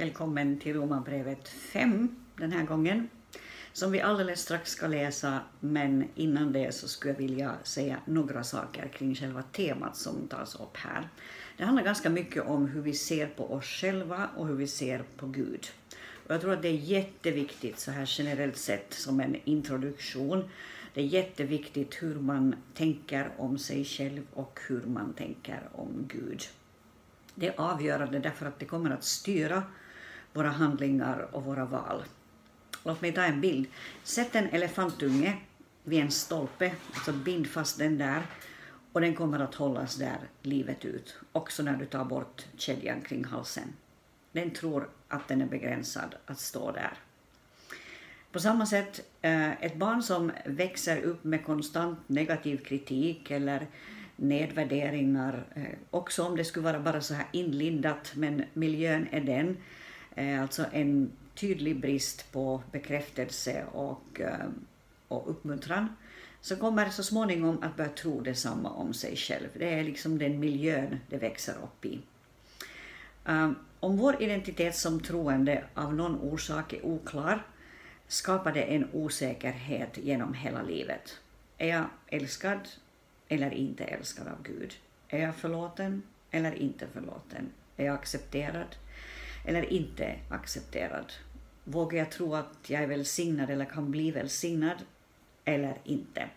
Välkommen till Romarbrevet 5 den här gången, som vi alldeles strax ska läsa, men innan det så skulle jag vilja säga några saker kring själva temat som tas upp här. Det handlar ganska mycket om hur vi ser på oss själva och hur vi ser på Gud. Och jag tror att det är jätteviktigt så här generellt sett som en introduktion. Det är jätteviktigt hur man tänker om sig själv och hur man tänker om Gud. Det är avgörande därför att det kommer att styra våra handlingar och våra val. Låt mig ta en bild. Sätt en elefantunge vid en stolpe, alltså bind fast den där och den kommer att hållas där livet ut. Också när du tar bort kedjan kring halsen. Den tror att den är begränsad att stå där. På samma sätt, ett barn som växer upp med konstant negativ kritik eller nedvärderingar, också om det skulle vara bara så här inlindat, men miljön är den, alltså en tydlig brist på bekräftelse och uppmuntran, så kommer så småningom att börja tro detsamma om sig själv. Det är liksom den miljön det växer upp i. Om vår identitet som troende av någon orsak är oklar, skapar det en osäkerhet genom hela livet. Är jag älskad eller inte älskad av Gud? Är jag förlåten eller inte förlåten? Är jag accepterad eller inte accepterad? Vågar jag tro att jag är välsignad eller kan bli välsignad eller inte?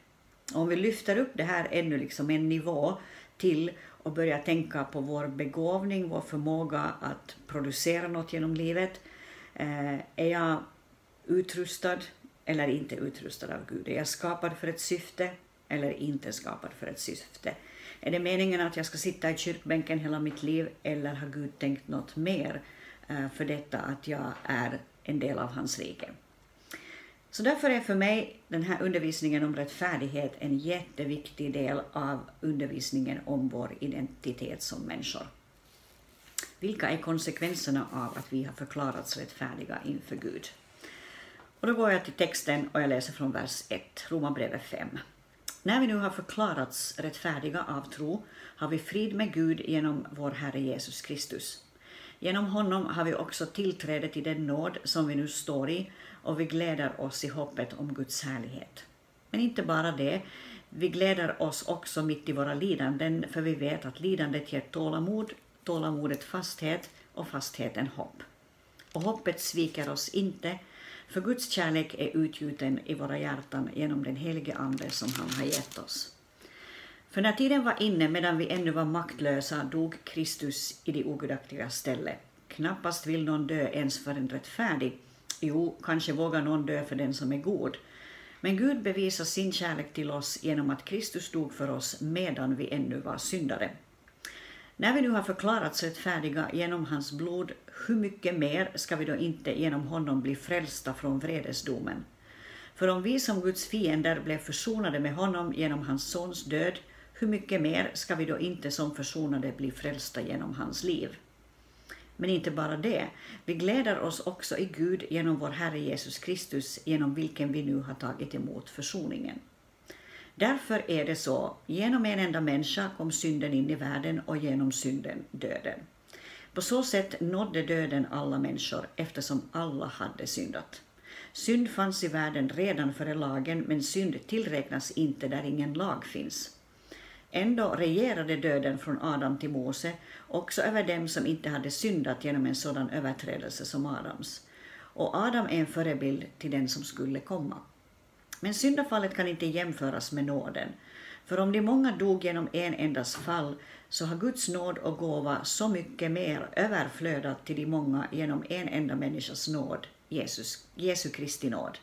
Om vi lyfter upp det här ännu liksom en nivå till och börjar tänka på vår begåvning, vår förmåga att producera något genom livet. Är jag utrustad eller inte utrustad av Gud? Är jag skapad för ett syfte eller inte skapad för ett syfte? Är det meningen att jag ska sitta i kyrkbänken hela mitt liv, eller har Gud tänkt något mer för detta, att jag är en del av hans rike? Så därför är för mig den här undervisningen om rättfärdighet en jätteviktig del av undervisningen om vår identitet som människor. Vilka är konsekvenserna av att vi har förklarats rättfärdiga inför Gud? Och då går jag till texten och jag läser från vers 1, Romarbrevet 5. När vi nu har förklarats rättfärdiga av tro har vi frid med Gud genom vår Herre Jesus Kristus. Genom honom har vi också tillträde till den nåd som vi nu står i, och vi gläder oss i hoppet om Guds härlighet. Men inte bara det, vi gläder oss också mitt i våra lidanden, för vi vet att lidandet ger tålamod, tålamodet fasthet och fastheten hopp. Och hoppet sviker oss inte, för Guds kärlek är utgjuten i våra hjärtan genom den helige Ande som han har gett oss. För när tiden var inne, medan vi ännu var maktlösa, dog Kristus i det ogudaktiga ställe. Knappast vill någon dö ens för en rättfärdig. Jo, kanske vågar någon dö för den som är god. Men Gud bevisar sin kärlek till oss genom att Kristus dog för oss medan vi ännu var syndare. När vi nu har förklarats rättfärdiga genom hans blod, hur mycket mer ska vi då inte genom honom bli frälsta från vredesdomen? För om vi som Guds fiender blev försonade med honom genom hans sons död, hur mycket mer ska vi då inte som försonade bli frälsta genom hans liv? Men inte bara det, vi gläder oss också i Gud genom vår Herre Jesus Kristus, genom vilken vi nu har tagit emot försoningen. Därför är det så, genom en enda människa kom synden in i världen och genom synden döden. På så sätt nådde döden alla människor eftersom alla hade syndat. Synd fanns i världen redan före lagen, men synd tillräknas inte där ingen lag finns. Ändå regerade döden från Adam till Mose också över dem som inte hade syndat genom en sådan överträdelse som Adams. Och Adam är en förebild till den som skulle komma. Men syndafallet kan inte jämföras med nåden. För om de många dog genom en endas fall, så har Guds nåd och gåva så mycket mer överflödat till de många genom en enda människas nåd, Jesu Kristi nåd.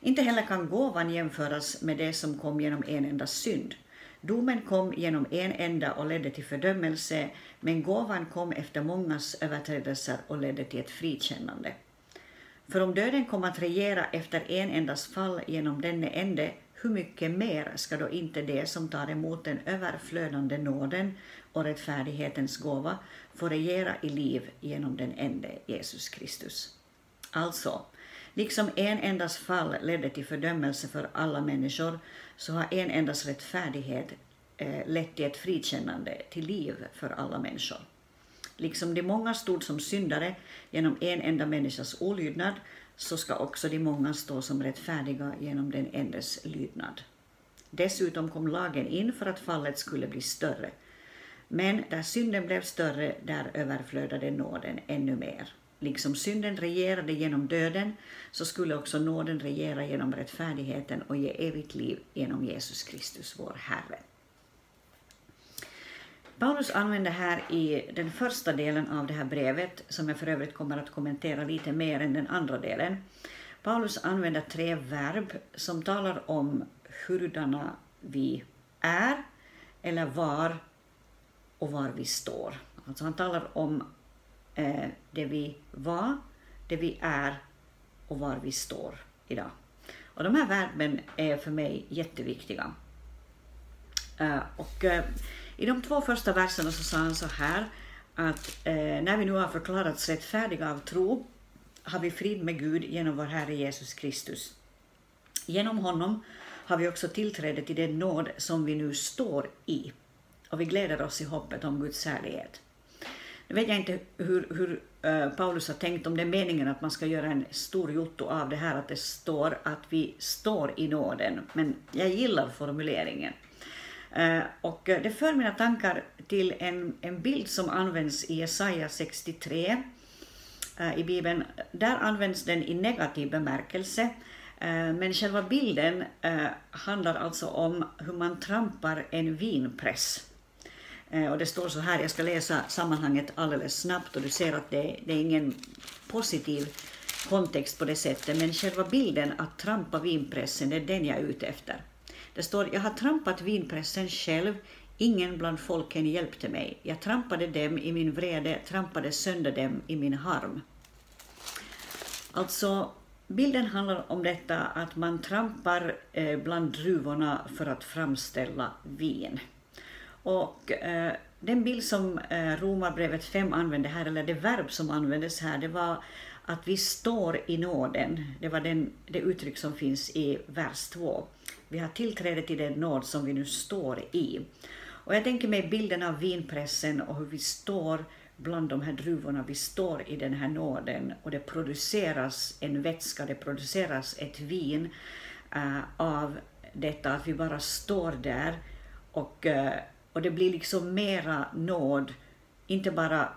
Inte heller kan gåvan jämföras med det som kom genom en endas synd. Domen kom genom en enda och ledde till fördömelse, men gåvan kom efter mångas överträdelser och ledde till ett frikännande. För om döden kommer att regera efter en endas fall genom denne ende, hur mycket mer ska då inte det som tar emot den överflödande nåden och rättfärdighetens gåva få regera i liv genom den ende Jesus Kristus? Alltså, liksom en endas fall ledde till fördömelse för alla människor, så har en endas rättfärdighet lett till ett frikännande till liv för alla människor. liksom de många stod som syndare genom en enda människas olydnad, så ska också de många stå som rättfärdiga genom den endes lydnad. Dessutom kom lagen in för att fallet skulle bli större. Men där synden blev större, där överflödade nåden ännu mer. Liksom synden regerade genom döden, så skulle också nåden regera genom rättfärdigheten och ge evigt liv genom Jesus Kristus, vår Herre. Paulus använder här i den första delen av det här brevet, som jag för övrigt kommer att kommentera lite mer än den andra delen. Paulus använder 3 verb som talar om hurdana vi är, eller var och var vi står. Alltså han talar om det vi var, det vi är och var vi står idag. Och de här verben är för mig jätteviktiga. I de 2 första verserna så sa han så här att när vi nu har förklarats rättfärdiga av tro har vi frid med Gud genom vår Herre Jesus Kristus. Genom honom har vi också tillträde till den nåd som vi nu står i. Och vi gläder oss i hoppet om Guds härlighet. Nu vet jag inte hur Paulus har tänkt, om det är meningen att man ska göra en stor jotto av det här att det står att vi står i nåden. Men jag gillar formuleringen. Och det för mina tankar till en bild som används i Jesaja 63 i Bibeln. Där används den i negativ bemärkelse, men själva bilden handlar alltså om hur man trampar en vinpress. Och det står så här, jag ska läsa sammanhanget alldeles snabbt och du ser att det är ingen positiv kontext på det sättet, men själva bilden att trampa vinpressen, det är den jag är ute efter. Det står, jag har trampat vinpressen själv, ingen bland folken hjälpte mig. Jag trampade dem i min vrede, trampade sönder dem i min harm. Alltså, bilden handlar om detta att man trampar bland druvorna för att framställa vin. Och den bild som Romarbrevet 5 använde här, eller det verb som användes här, det var att vi står i nåden. Det var det uttryck som finns i vers 2. Vi har tillträde till den nåd som vi nu står i. Och jag tänker mig bilden av vinpressen och hur vi står bland de här druvorna. Vi står i den här nåden och det produceras en vätska, det produceras ett vin av detta att vi bara står där och det blir liksom mera nåd, inte bara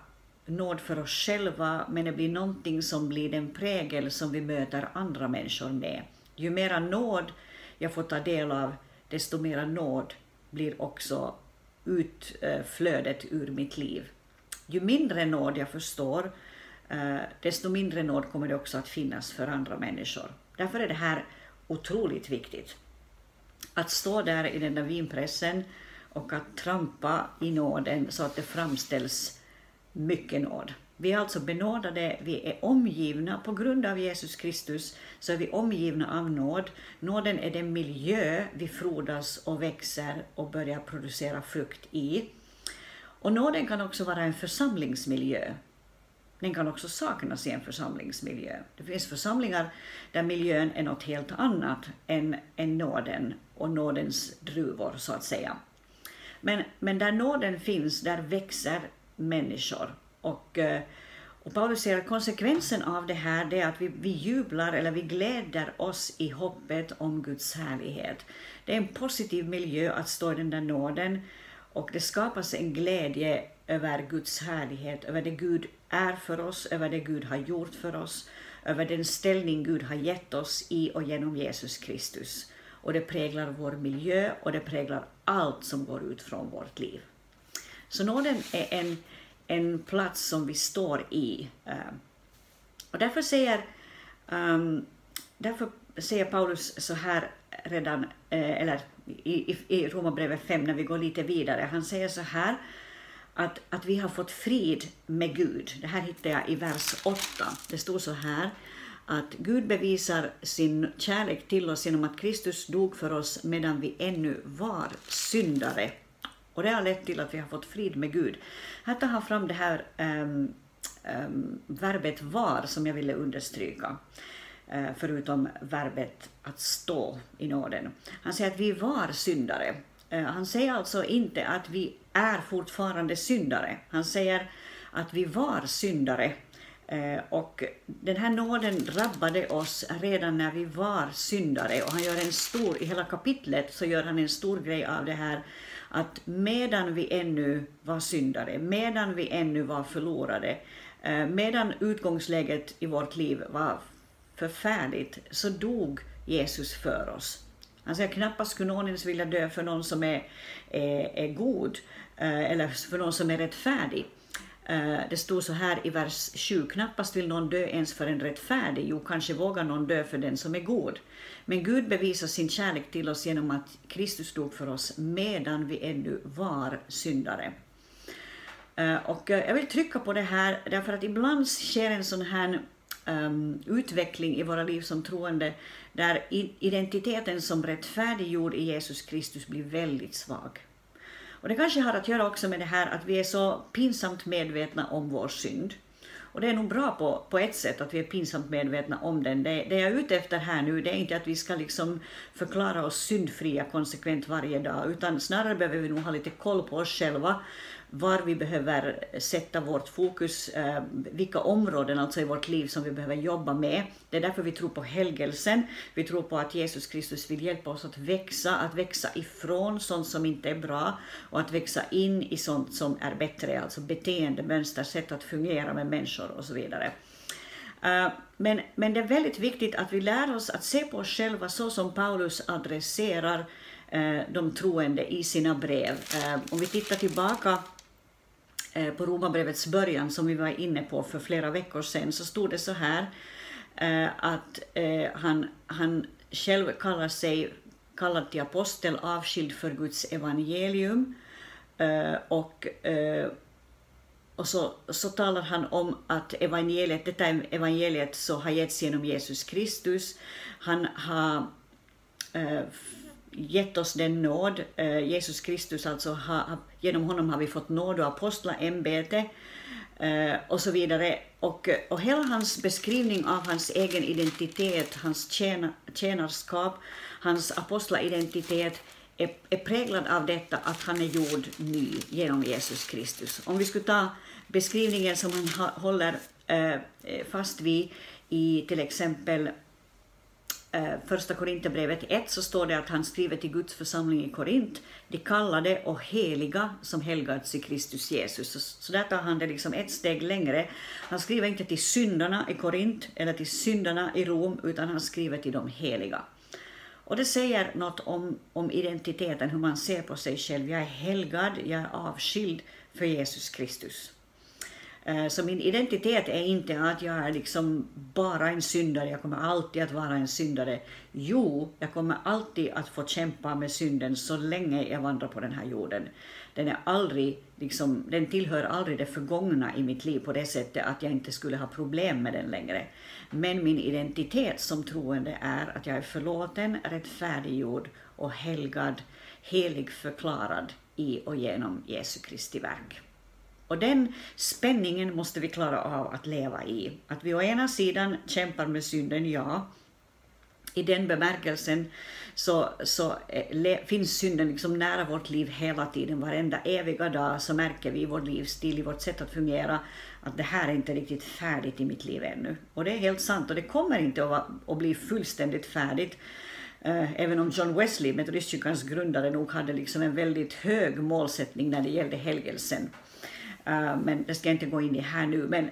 nåd för oss själva, men det blir någonting som blir den prägel som vi möter andra människor med. Ju mera nåd jag får ta del av, desto mera nåd blir också utflödet ur mitt liv. Ju mindre nåd jag förstår, desto mindre nåd kommer det också att finnas för andra människor. Därför är det här otroligt viktigt. Att stå där i den där vinpressen och att trampa i nåden så att det framställs mycket nåd. Vi är alltså benådade, vi är omgivna, på grund av Jesus Kristus så är vi omgivna av nåd. Nåden är den miljö vi frodas och växer och börjar producera frukt i. Och nåden kan också vara en församlingsmiljö. Den kan också saknas i en församlingsmiljö. Det finns församlingar där miljön är något helt annat än nåden och nådens druvor så att säga. Men där nåden finns, där växer människor. Och Paulus säger att konsekvensen av det här är att vi jublar eller vi gläder oss i hoppet om Guds härlighet. Det är en positiv miljö att stå i den där nåden och det skapas en glädje över Guds härlighet, över det Gud är för oss, över det Gud har gjort för oss, över den ställning Gud har gett oss i och genom Jesus Kristus. Och det präglar vår miljö och det präglar allt som går ut från vårt liv. Så nåden är en plats som vi står i. Och därför säger Paulus så här redan, eller i Romarbrevet 5 när vi går lite vidare. Han säger så här att vi har fått frid med Gud. Det här hittar jag i vers 8. Det står så här att Gud bevisar sin kärlek till oss genom att Kristus dog för oss medan vi ännu var syndare. Och det har lett till att vi har fått frid med Gud. Här tar han fram det här verbet var som jag ville understryka. Förutom verbet att stå i nåden. Han säger att vi var syndare. Han säger alltså inte att vi är fortfarande syndare. Han säger att vi var syndare. Och den här nåden drabbade oss redan när vi var syndare, och han gör en stor, i hela kapitlet så gör han en stor grej av det här, att medan vi ännu var syndare, medan vi ännu var förlorade, medan utgångsläget i vårt liv var förfärligt, så dog Jesus för oss. Han säger knappast skulle någon vilja dö för någon som är god eller för någon som är rättfärdig. Det stod så här i vers 7, knappast vill någon dö ens för en rättfärdig, jo kanske vågar någon dö för den som är god. Men Gud bevisar sin kärlek till oss genom att Kristus dog för oss medan vi ännu var syndare. Och jag vill trycka på det här därför att ibland sker en sån här utveckling i våra liv som troende där identiteten som rättfärdiggjord i Jesus Kristus blir väldigt svag. Och det kanske har att göra också med det här att vi är så pinsamt medvetna om vår synd. Och det är nog bra på ett sätt att vi är pinsamt medvetna om den. Det jag är ute efter här nu, det är inte att vi ska liksom förklara oss syndfria konsekvent varje dag, utan snarare behöver vi nog ha lite koll på oss själva, var vi behöver sätta vårt fokus, vilka områden alltså i vårt liv som vi behöver jobba med. Det är därför vi tror på helgelsen, vi tror på att Jesus Kristus vill hjälpa oss att växa ifrån sånt som inte är bra och att växa in i sånt som är bättre, alltså beteendemönster, sätt att fungera med människor och så vidare. Men det är väldigt viktigt att vi lär oss att se på oss själva så som Paulus adresserar de troende i sina brev. Om vi tittar tillbaka på Romarbrevets början som vi var inne på för flera veckor sedan, så stod det så här att han själv kallar sig kallad till apostel, avskild för Guds evangelium, och så talar han om att evangeliet, detta evangeliet så har getts genom Jesus Kristus. Han har gett oss den nåd, Jesus Kristus alltså, genom honom har vi fått nåd och apostlaämbete och så vidare. Och hela hans beskrivning av hans egen identitet, hans tjänarskap, hans apostlaidentitet är präglad av detta att han är gjord ny genom Jesus Kristus. Om vi skulle ta beskrivningen som han håller fast vid i till exempel Första Korinthierbrevet 1, så står det att han skriver till Guds församling i Korint, de kallade och heliga som helgats i Kristus Jesus. Så där tar han det liksom ett steg längre. Han skriver inte till syndarna i Korint eller till syndarna i Rom, utan han skriver till de heliga. Och det säger något om identiteten, hur man ser på sig själv. Jag är helgad, jag är avskild för Jesus Kristus. Så min identitet är inte att jag är liksom bara en syndare, jag kommer alltid att vara en syndare. Jo, jag kommer alltid att få kämpa med synden så länge jag vandrar på den här jorden. Den tillhör aldrig det förgångna i mitt liv på det sättet att jag inte skulle ha problem med den längre. Men min identitet som troende är att jag är förlåten, rättfärdiggjord och helgad, heligförklarad i och genom Jesu Kristi verk. Och den spänningen måste vi klara av att leva i. Att vi å ena sidan kämpar med synden, ja. I den bemärkelsen så finns synden liksom nära vårt liv hela tiden. Varenda eviga dag så märker vi i vår livsstil, i vårt sätt att fungera, att det här är inte riktigt färdigt i mitt liv ännu. Och det är helt sant, och det kommer inte att bli fullständigt färdigt. Även om John Wesley, metodistkyrkans grundare, nog hade liksom en väldigt hög målsättning när det gällde helgelsen. Men det ska jag inte gå in i här nu,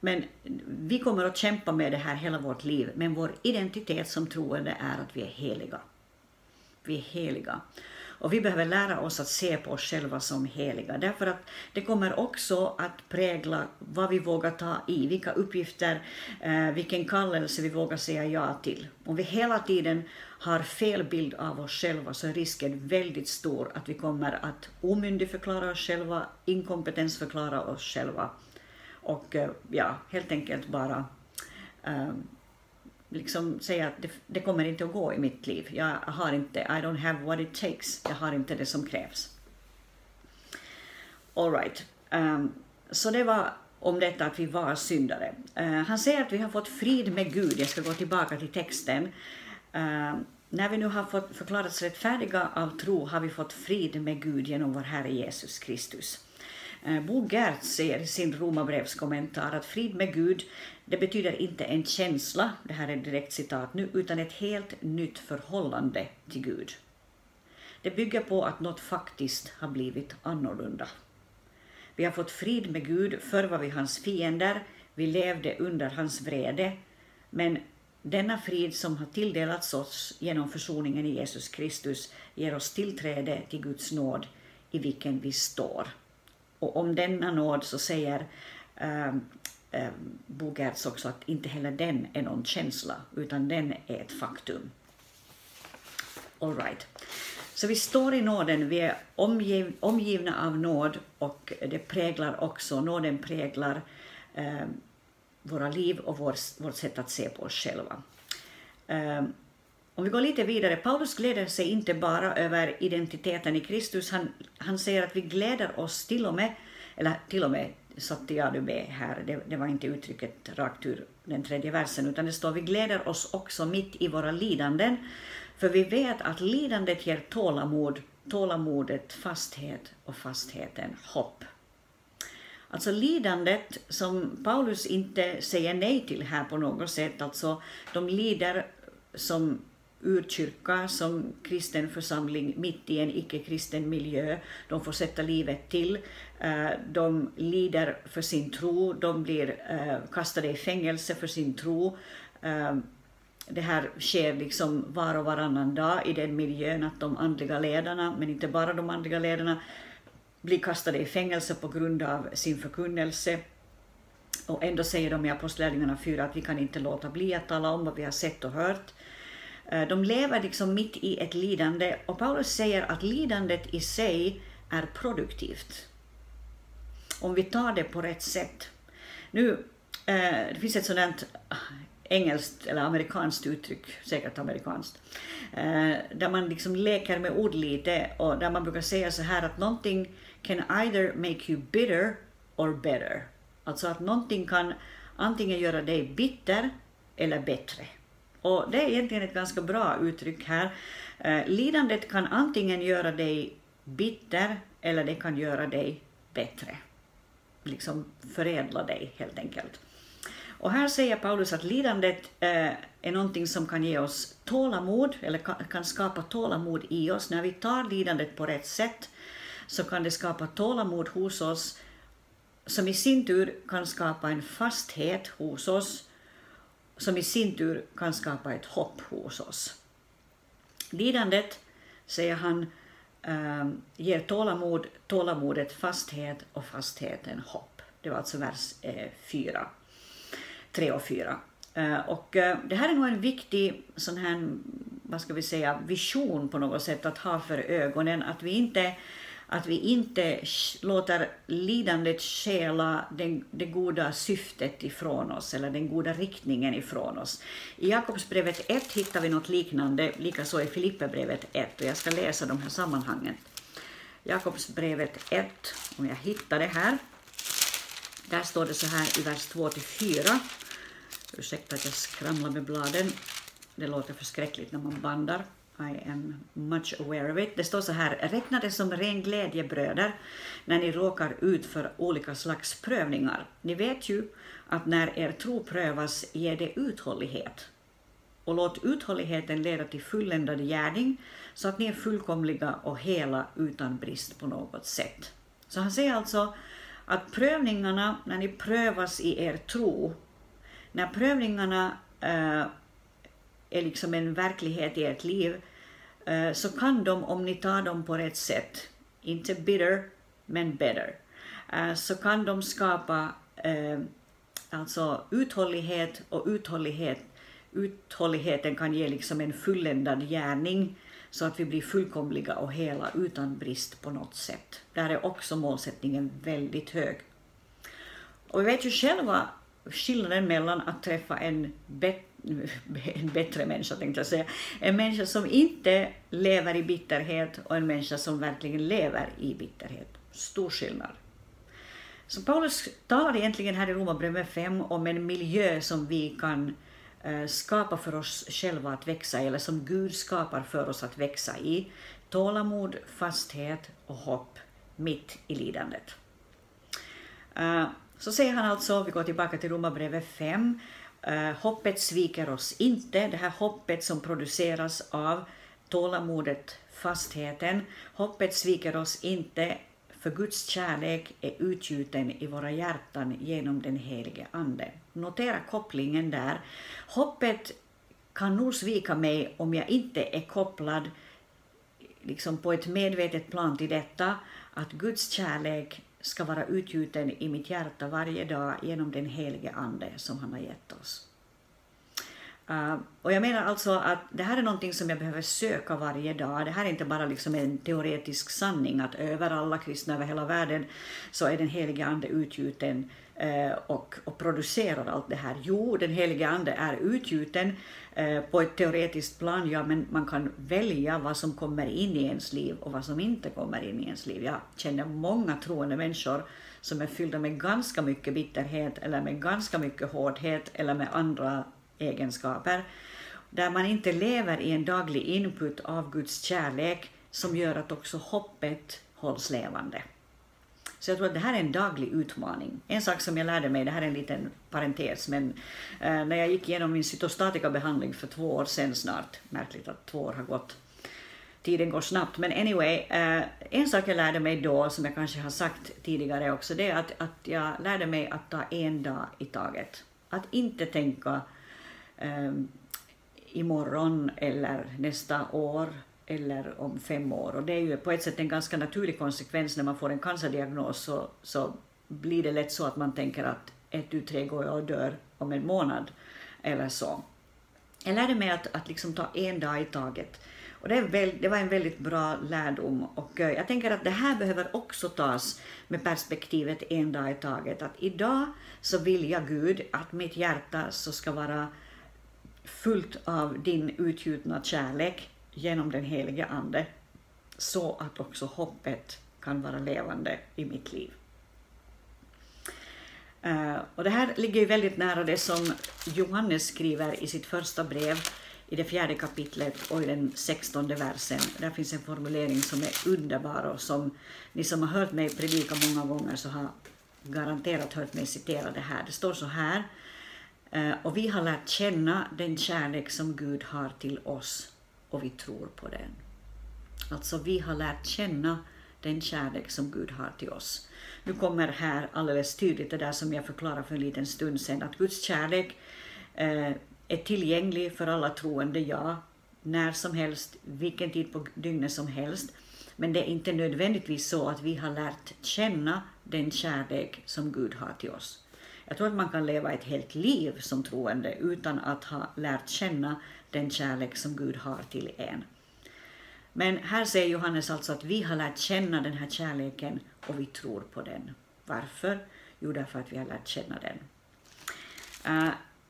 men vi kommer att kämpa med det här hela vårt liv, men vår identitet som troende är att vi är heliga. Vi är heliga. Och vi behöver lära oss att se på oss själva som heliga, därför att det kommer också att prägla vad vi vågar ta i, vilka uppgifter, vilken kallelse vi vågar säga ja till. Om vi hela tiden har fel bild av oss själva, så är risken väldigt stor att vi kommer att omyndigförklara oss själva, inkompetensförklara oss själva och ja, helt enkelt bara liksom säga att det kommer inte att gå i mitt liv. Jag har inte, I don't have what it takes. Jag har inte det som krävs. All right. Så det var om detta att vi var syndare. Han säger att vi har fått frid med Gud. Jag ska gå tillbaka till texten. När vi nu har fått förklarats rättfärdiga av tro har vi fått frid med Gud genom vår Herre Jesus Kristus. Bo Gertz säger i sin Romarbrevskommentar att frid med Gud, det betyder inte en känsla, det här är ett direkt citat nu, utan ett helt nytt förhållande till Gud. Det bygger på att något faktiskt har blivit annorlunda. Vi har fått frid med Gud, förr var vi hans fiender, vi levde under hans vrede, men denna frid som har tilldelats oss genom försoningen i Jesus Kristus ger oss tillträde till Guds nåd i vilken vi står. Och om denna nåd så säger Bo Gertz också att inte heller den är någon känsla utan den är ett faktum. All right. Så vi står i nåden, vi är omgivna av nåd och det präglar också, nåden präglar våra liv och vårt sätt att se på oss själva. Om vi går lite vidare, Paulus gläder sig inte bara över identiteten i Kristus, han säger att vi gläder oss till och med satte jag det med här, det var inte uttrycket rakt ur den tredje versen, utan det står vi gläder oss också mitt i våra lidanden, för vi vet att lidandet ger tålamodet fasthet och fastheten hopp. Alltså lidandet som Paulus inte säger nej till här på något sätt, alltså de lider som urkyrka, som kristen församling mitt i en icke-kristen miljö, de får sätta livet till, de lider för sin tro, de blir kastade i fängelse för sin tro. Det här sker liksom var och varannan dag i den miljön att de andliga ledarna, men inte bara de andliga ledarna, blir kastade i fängelse på grund av sin förkunnelse. Och ändå säger de i Apostlagärningarna 4 att vi kan inte låta bli att tala om vad vi har sett och hört. De lever liksom mitt i ett lidande och Paulus säger att lidandet i sig är produktivt. Om vi tar det på rätt sätt. Nu, det finns ett sådant engelskt eller amerikanskt uttryck, säkert amerikanskt, där man liksom leker med ord lite och där man brukar säga så här att någonting can either make you bitter or better. Alltså att någonting kan antingen göra dig bitter eller bättre. Och det är egentligen ett ganska bra uttryck här. Lidandet kan antingen göra dig bitter eller det kan göra dig bättre. Liksom förädla dig helt enkelt. Och här säger Paulus att lidandet är någonting som kan ge oss tålamod eller kan skapa tålamod i oss. När vi tar lidandet på rätt sätt så kan det skapa tålamod hos oss som i sin tur kan skapa en fasthet hos oss som i sin tur kan skapa ett hopp hos oss. Lidandet, säger han, ger tålamodet fasthet och fastheten hopp. Det var alltså vers 3 och 4. Och det här är nog en viktig sån här, vad ska vi säga, vision på något sätt att ha för ögonen, att vi inte låter lidandet stjäla det goda syftet ifrån oss eller den goda riktningen ifrån oss. I Jakobsbrevet 1 hittar vi något liknande, likaså i Filipperbrevet 1, och jag ska läsa de här sammanhangen. Jakobsbrevet 1, om jag hittar det här, där står det så här i vers 2-4. Ursäkta att jag skramlar med bladen, det låter förskräckligt när man bandar. I am much aware of it. Det står så här, räkna det som ren glädje, bröder, när ni råkar ut för olika slags prövningar. Ni vet ju att när er tro prövas ger det uthållighet. Och låt uthålligheten leda till fulländad gärning så att ni är fullkomliga och hela utan brist på något sätt. Så han säger alltså att prövningarna, när ni prövas i er tro, när prövningarna är liksom en verklighet i ert liv, så kan de, om ni tar dem på rätt sätt, inte bitter men better, så kan de skapa alltså uthållighet, och uthålligheten kan ge liksom en fulländad gärning så att vi blir fullkomliga och hela utan brist på något sätt. Där är också målsättningen väldigt hög. Och vi vet ju själva skillnaden mellan att träffa en bättre människa, tänkte jag säga, en människa som inte lever i bitterhet och en människa som verkligen lever i bitterhet. Stor skillnad. Så Paulus talar egentligen här i Romarbrevet 5 om en miljö som vi kan skapa för oss själva att växa, eller som Gud skapar för oss att växa i. Tålamod, fasthet och hopp mitt i lidandet. Så säger han alltså, vi går tillbaka till Romarbrevet 5, hoppet sviker oss inte, det här hoppet som produceras av tålamodet, fastheten, hoppet sviker oss inte, för Guds kärlek är utgjuten i våra hjärtan genom den helige Ande. Notera kopplingen där. Hoppet kan nog svika mig om jag inte är kopplad liksom på ett medvetet plan till detta, att Guds kärlek ska vara utgjuten i mitt hjärta varje dag genom den helige Ande som han har gett oss. Och jag menar alltså att det här är någonting som jag behöver söka varje dag. Det här är inte bara liksom en teoretisk sanning att över alla kristna över hela världen så är den helige Ande utgjuten och producerar allt det här. Jo, den helige Ande är utgjuten på ett teoretiskt plan, ja, men man kan välja vad som kommer in i ens liv och vad som inte kommer in i ens liv. Jag känner många troende människor som är fyllda med ganska mycket bitterhet eller med ganska mycket hårdhet eller med andra egenskaper, där man inte lever i en daglig input av Guds kärlek som gör att också hoppet hålls levande. Så jag tror att det här är en daglig utmaning. En sak som jag lärde mig, det här är en liten parentes, men när jag gick igenom min cytostatikabehandling för 2 år sedan snart, märkligt att 2 år har gått, tiden går snabbt, men anyway, en sak jag lärde mig då, som jag kanske har sagt tidigare också, det är att jag lärde mig att ta en dag i taget. Att inte tänka imorgon eller nästa år eller om 5 år, och det är ju på ett sätt en ganska naturlig konsekvens när man får en cancerdiagnos, så blir det lätt så att man tänker att 1, 2, 3 går jag och dör om 1 månad eller så. Jag lärde mig att liksom ta en dag i taget, och det var en väldigt bra lärdom, och jag tänker att det här behöver också tas med perspektivet en dag i taget, att idag så vill jag Gud att mitt hjärta så ska vara fullt av din utgjutna kärlek genom den heliga Ande, så att också hoppet kan vara levande i mitt liv. Och det här ligger ju väldigt nära det som Johannes skriver i sitt första brev i det 4:e kapitlet och i den 16:e versen. Där finns en formulering som är underbar och som ni som har hört mig predika många gånger så har garanterat hört mig citera det här. Det står så här: och vi har lärt känna den kärlek som Gud har till oss, och vi tror på den. Alltså, vi har lärt känna den kärlek som Gud har till oss. Nu kommer här alldeles tydligt det där som jag förklarade för en liten stund sedan, att Guds kärlek är tillgänglig för alla troende, ja, när som helst, vilken tid på dygnet som helst. Men det är inte nödvändigtvis så att vi har lärt känna den kärlek som Gud har till oss. Jag tror att man kan leva ett helt liv som troende utan att ha lärt känna den kärlek som Gud har till en. Men här säger Johannes alltså att vi har lärt känna den här kärleken och vi tror på den. Varför? Jo, därför att vi har lärt känna den.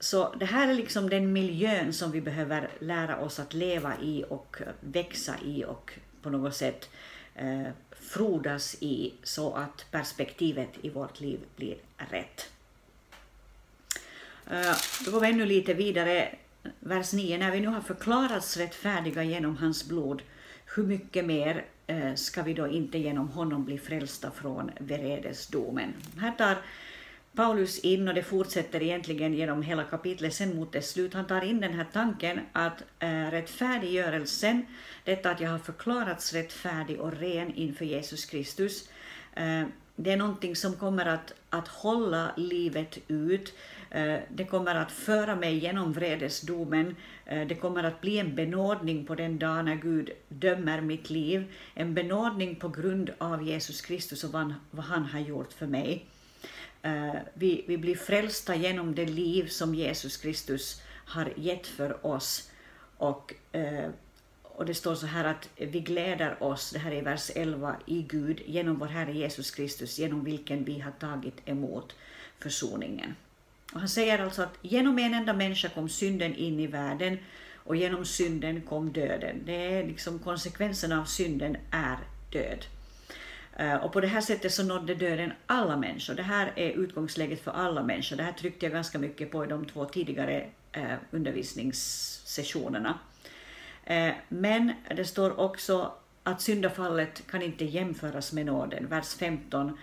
Så det här är liksom den miljön som vi behöver lära oss att leva i och växa i och på något sätt frodas i, så att perspektivet i vårt liv blir rätt. Då går vi ännu lite vidare, vers 9. När vi nu har förklarats rättfärdiga genom hans blod, hur mycket mer ska vi då inte genom honom bli frälsta från veredesdomen? Här tar Paulus in, och det fortsätter egentligen genom hela kapitlet sen mot det slut, han tar in den här tanken att rättfärdiggörelsen, detta att jag har förklarats rättfärdig och ren inför Jesus Kristus, det är någonting som kommer att hålla livet ut. Det kommer att föra mig genom vredesdomen. Det kommer att bli en benådning på den dag när Gud dömer mitt liv. En benådning på grund av Jesus Kristus och vad han har gjort för mig. Vi blir frälsta genom det liv som Jesus Kristus har gett för oss. Och det står så här att vi gläder oss, det här är vers 11, i Gud genom vår Herre Jesus Kristus, genom vilken vi har tagit emot försoningen. Och han säger alltså att genom en enda människa kom synden in i världen, och genom synden kom döden. Det är liksom konsekvenserna av synden är död. Och på det här sättet så nådde döden alla människor. Det här är utgångsläget för alla människor. Det här tryckte jag ganska mycket på i de 2 tidigare undervisningssessionerna. Men det står också att syndafallet kan inte jämföras med nåden. Vers 15.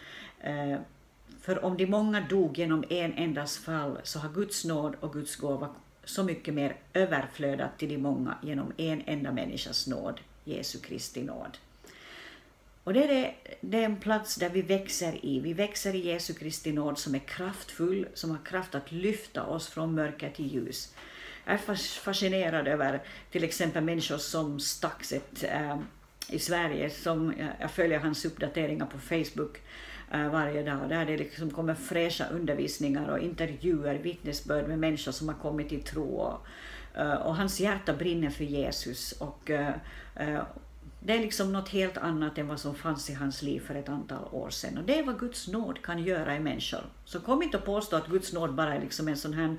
För om de många dog genom en endas fall, så har Guds nåd och Guds gåva så mycket mer överflödat till de många genom en enda människas nåd, Jesu Kristi nåd. Och det är en plats där vi växer i. Vi växer i Jesu Kristi nåd som är kraftfull, som har kraft att lyfta oss från mörker till ljus. Jag är fascinerad över till exempel människor som Staxet i Sverige, som jag följer hans uppdateringar på Facebook varje dag, där det liksom kommer fräscha undervisningar och intervjuer, vittnesbörd med människor som har kommit till tro, och hans hjärta brinner för Jesus, och det är liksom något helt annat än vad som fanns i hans liv för ett antal år sedan. Och det är vad Guds nåd kan göra i människor. Så kom inte att påstå att Guds nåd bara är liksom en sån här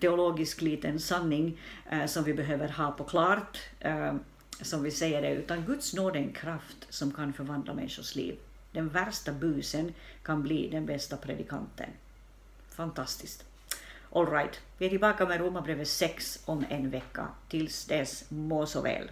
teologisk liten sanning som vi behöver ha på klart, som vi säger det, utan Guds nåd är en kraft som kan förvandla människors liv. Den värsta busen kan bli den bästa predikanten. Fantastiskt. All right. Vi är tillbaka med Romarbrevet 6 om en vecka. Tills dess, må så väl.